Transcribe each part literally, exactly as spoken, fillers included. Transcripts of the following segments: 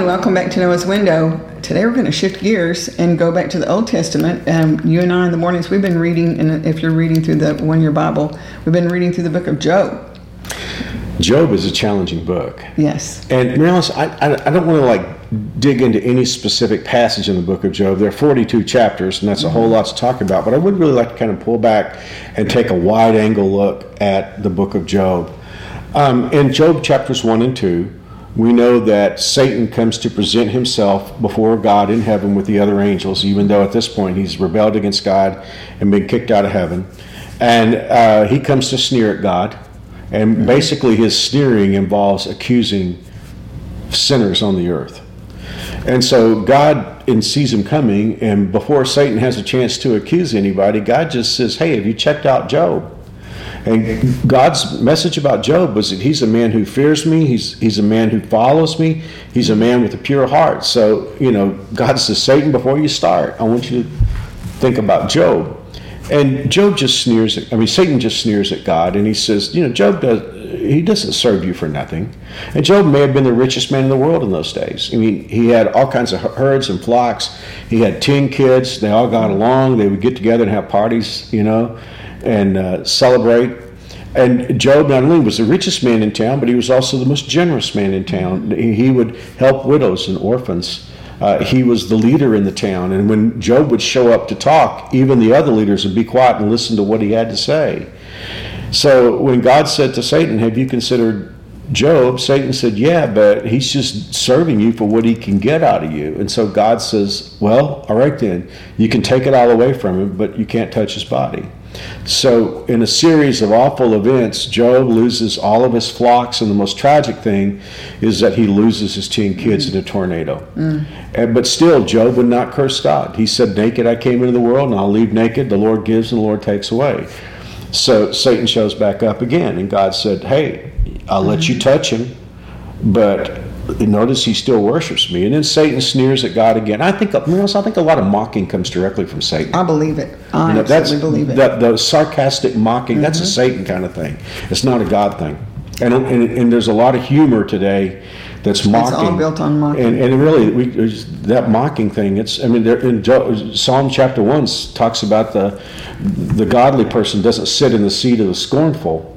everyone. Welcome back to Noah's Window. Today we're going to shift gears and go back to the Old Testament. Um, you and I in the mornings, we've been reading, and if you're reading through the one-year Bible, we've been reading through the book of Job. Job is a challenging book. Yes. And Marilyn, I, I, I don't want to like dig into any specific passage in the book of Job. There are forty-two chapters, and that's a whole lot to talk about. But I would really like to kind of pull back and take a wide-angle look at the book of Job. Um, in Job chapters one and two, we know that Satan comes to present himself before God in heaven with the other angels, even though at this point he's rebelled against God and been kicked out of heaven. And uh, he comes to sneer at God. And mm-hmm. basically his sneering involves accusing sinners on the earth. And so God sees him coming, and before Satan has a chance to accuse anybody, God just says, hey, have you checked out Job? And God's message about Job was that he's a man who fears me. He's he's a man who follows me. He's a man with a pure heart. So, you know, God says, Satan, before you start, I want you to think about Job. And Job just sneers at, I mean, Satan just sneers at God. And he says, you know, Job does, he doesn't serve you for nothing. And Job may have been the richest man in the world in those days. I mean, he had all kinds of herds and flocks. He had ten kids. They all got along. They would get together and have parties, you know, and uh, celebrate. And Job not only was the richest man in town, but he was also the most generous man in town. He would help widows and orphans. Uh, he was the leader in the town. And when Job would show up to talk, even the other leaders would be quiet and listen to what he had to say. So when God said to Satan, have you considered Job? Satan said, yeah, but he's just serving you for what he can get out of you. And so God says, well, all right then. You can take it all away from him, but you can't touch his body. So in a series of awful events, Job loses all of his flocks, and the most tragic thing is that he loses his ten kids mm. in a tornado. Mm. And, but still, Job would not curse God. He said, naked I came into the world, and I'll leave naked. The Lord gives, and the Lord takes away. So Satan shows back up again, and God said, hey, I'll let you touch him, but notice he still worships me. And then Satan sneers at God again. I think, you know, I think a lot of mocking comes directly from Satan. I believe it. I you know, absolutely believe it. The, the sarcastic mocking, mm-hmm. that's a Satan kind of thing. It's not a God thing. And, and and there's a lot of humor today that's mocking. It's all built on mocking. And, and really, we, that mocking thing, it's, I mean, there, in Jo- Psalm chapter one talks about the the godly person doesn't sit in the seat of the scornful.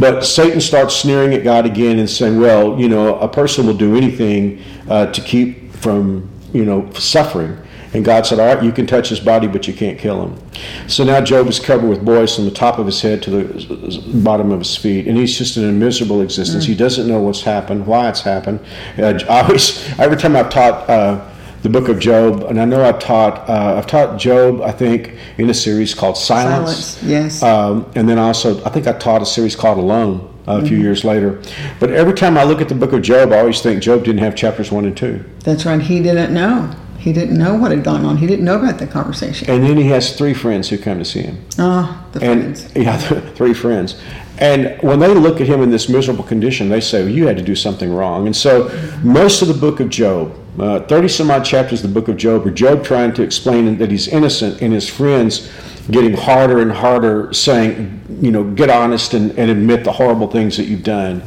But Satan starts sneering at God again and saying, well, you know, a person will do anything uh, to keep from, you know, suffering. And God said, all right, you can touch his body, but you can't kill him. So now Job is covered with boils from the top of his head to the bottom of his feet. And he's just in a miserable existence. Mm. He doesn't know what's happened, why it's happened. Uh, I always, every time I've taught uh, the book of Job, and I know I've taught uh, I've taught Job, I think, in a series called Silence. Silence, yes. Um, and then also, I think I taught a series called Alone uh, a mm-hmm. few years later. But every time I look at the book of Job, I always think Job didn't have chapters one and two. That's right. He didn't know. He didn't know what had gone on. He didn't know about the conversation. And then he has three friends who come to see him. Ah, oh, the and, friends. Yeah, three friends. And when they look at him in this miserable condition, they say, well, you had to do something wrong. And so most of the book of Job, Uh, thirty-some-odd chapters of the book of Job, or Job trying to explain that he's innocent, and his friends getting harder and harder, saying, you know, get honest and, and admit the horrible things that you've done.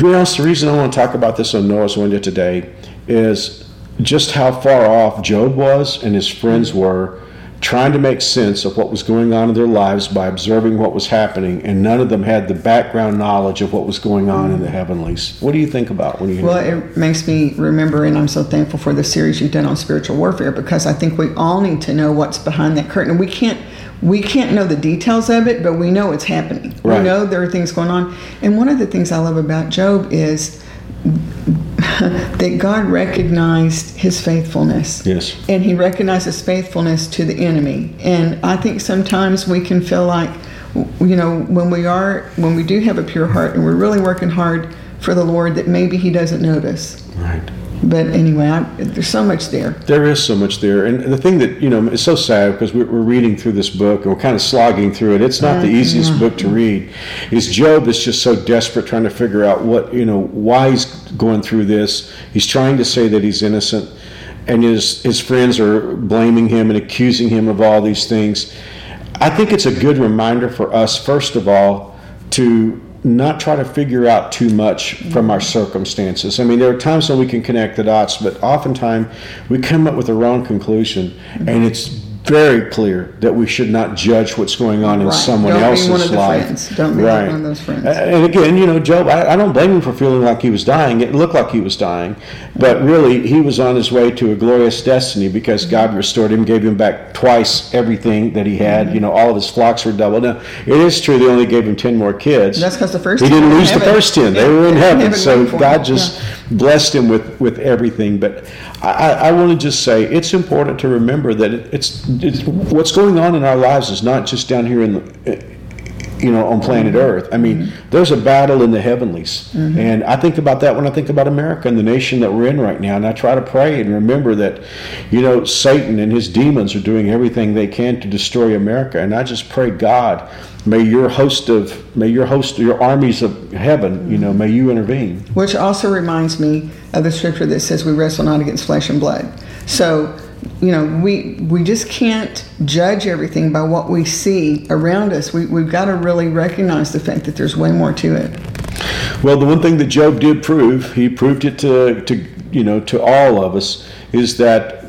You know, the reason I want to talk about this on Noah's Window today is just how far off Job was and his friends were trying to make sense of what was going on in their lives by observing what was happening, and none of them had the background knowledge of what was going on in the heavenlies. What do you think about when you hear Well, that? It makes me remember, and I'm so thankful for the series you've done on spiritual warfare, because I think we all need to know what's behind that curtain. We can't we can't know the details of it, but we know it's happening. Right. We know there are things going on. And one of the things I love about Job is that God recognized his faithfulness. Yes. And he recognized his faithfulness to the enemy. And I think sometimes we can feel like, you know, when we are, when we do have a pure heart and we're really working hard for the Lord, that maybe he doesn't notice. Right. But anyway, I, there's so much there. There is so much there. And the thing that, you know, it's so sad because we're, we're reading through this book and we're kind of slogging through it. It's not uh, the easiest yeah. book to read. It's Job is just so desperate trying to figure out what, you know, why he's going through this. He's trying to say that he's innocent. And his, his friends are blaming him and accusing him of all these things. I think it's a good reminder for us, first of all, to not try to figure out too much from our circumstances. I mean, there are times when we can connect the dots, but oftentimes we come up with the wrong conclusion, and it's very clear that we should not judge what's going on in right. someone don't else's be one of the life. Friends. Don't be right. one of those friends. And again, you know, Job, I, I don't blame him for feeling like he was dying. It looked like he was dying, but really he was on his way to a glorious destiny because mm-hmm. God restored him, gave him back twice everything that he had. Mm-hmm. You know, all of his flocks were doubled. Now, it is true they only gave him ten more kids. And that's because the first he didn't lose heaven. the first ten; they were in heaven. heaven so God him. just yeah. blessed him with, with everything. But I, I want to just say it's important to remember that it, it's. It's, what's going on in our lives is not just down here in the, you know, on planet Earth. I mean, mm-hmm. there's a battle in the heavenlies. Mm-hmm. And I think about that when I think about America and the nation that we're in right now. And I try to pray and remember that, you know, Satan and his demons are doing everything they can to destroy America. And I just pray, God, may your host of, may your host, your armies of heaven, mm-hmm. you know, may you intervene. Which also reminds me of the scripture that says we wrestle not against flesh and blood. So, you know, we we just can't judge everything by what we see around us. We, we've got to really recognize the fact that there's way more to it. Well, the one thing that Job did prove, he proved it to, to you know, to all of us, is that,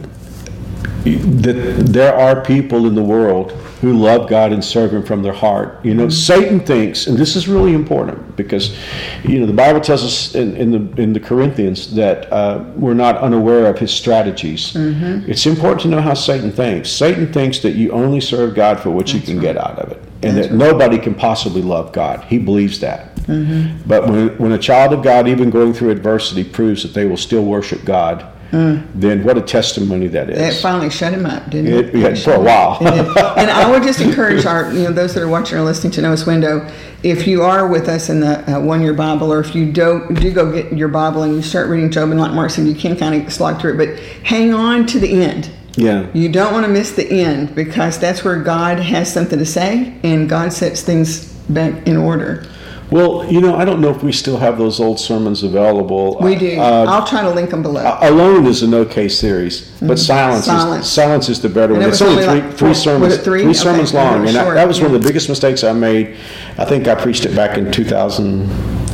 that there are people in the world who love God and serve Him from their heart. You know, mm-hmm. Satan thinks, and this is really important because, you know, the Bible tells us in, in the in the Corinthians that uh, we're not unaware of his strategies. Mm-hmm. It's important to know how Satan thinks. Satan thinks that you only serve God for what That's you can right. get out of it, and That's that right. nobody can possibly love God. He believes that. Mm-hmm. But when when a child of God, even going through adversity, proves that they will still worship God, Mm. then what a testimony that is. It finally shut him up, didn't it? it yeah, for a while. And I would just encourage our, you know, those that are watching or listening to Noah's Window, if you are with us in the uh, one-year Bible, or if you do, do go get your Bible and you start reading Job, and like Mark said, you can kind of slog through it, but hang on to the end. Yeah. You don't want to miss the end, because that's where God has something to say, and God sets things back in order. Well, you know, I don't know if we still have those old sermons available. We do. Uh, I'll try to link them below. Alone is an okay series, but mm-hmm. Silence, Silence. Is, Silence is the better one. It it's only three, like, three sermons, three? three sermons okay. long, and I, that was yeah. one of the biggest mistakes I made. I think I preached it back in two thousand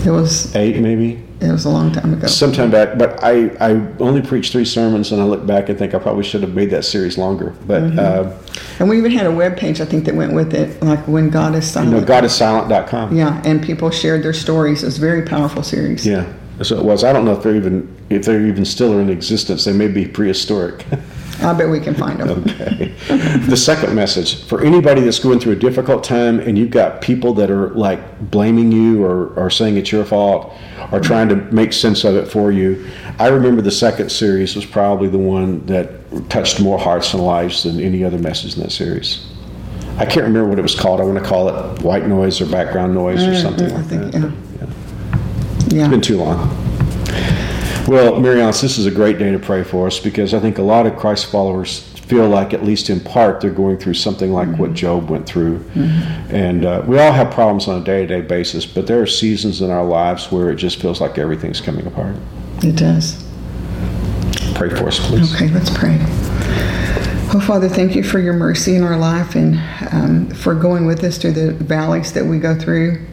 eight, it was, maybe. It was a long time ago. Sometime back, but I, I only preached three sermons, and I look back and think I probably should have made that series longer. But mm-hmm. uh, and we even had a web page, I think, that went with it, like when God is silent. You know, God is silent dot com. Yeah, and people shared their stories. It was a very powerful series. Yeah, so it was. I don't know if they're even if they're even still are in existence. They may be prehistoric. I bet we can find them. Okay. The second message, for anybody that's going through a difficult time and you've got people that are like blaming you or, or saying it's your fault or trying to make sense of it for you, I remember the second series was probably the one that touched more hearts and lives than any other message in that series. I can't remember what it was called. I want to call it white noise or background noise or something I think, like that. Yeah. Yeah. It's been too long. Well, Marianne, this is a great day to pray for us because I think a lot of Christ followers feel like, at least in part, they're going through something like mm-hmm. what Job went through. Mm-hmm. And uh, we all have problems on a day-to-day basis, but there are seasons in our lives where it just feels like everything's coming apart. It does. Pray for us, please. Okay, let's pray. Oh, Father, thank you for your mercy in our life and um, for going with us through the valleys that we go through.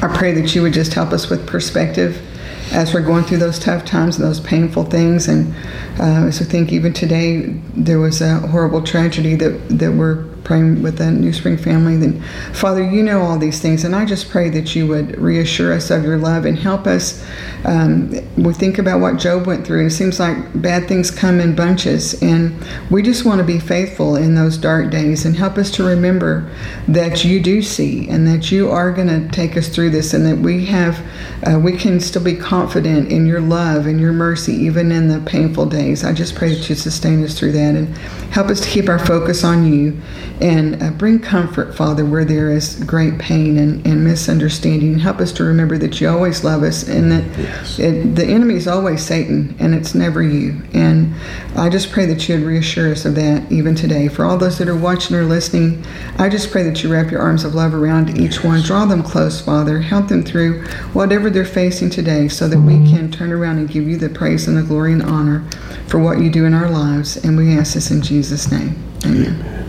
I pray that you would just help us with perspective as we're going through those tough times and those painful things. And uh, as we think even today, there was a horrible tragedy that, that we're praying with the New Spring family. Then, Father, you know all these things, and I just pray that you would reassure us of your love and help us. Um, we think about what Job went through, and it seems like bad things come in bunches, and we just want to be faithful in those dark days, and help us to remember that you do see and that you are going to take us through this, and that we have, uh, we can still be confident in your love and your mercy, even in the painful days. I just pray that you sustain us through that and help us to keep our focus on you. And uh, bring comfort, Father, where there is great pain and, and misunderstanding. Help us to remember that you always love us, and that yes. it, the enemy is always Satan, and it's never you. And I just pray that you would reassure us of that even today. For all those that are watching or listening, I just pray that you wrap your arms of love around each yes. one. Draw them close, Father. Help them through whatever they're facing today, so that we can turn around and give you the praise and the glory and honor for what you do in our lives. And we ask this in Jesus' name. Amen. Amen.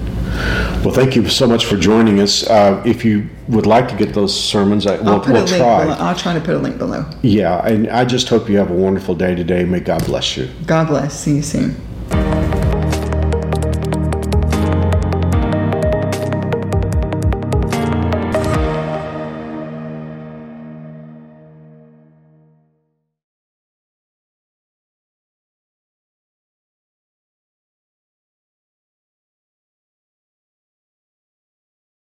Well, thank you so much for joining us. Uh, if you would like to get those sermons, I, we'll, I'll put we'll a link try. Below. I'll try to put a link below. Yeah, and I just hope you have a wonderful day today. May God bless you. God bless. See you soon.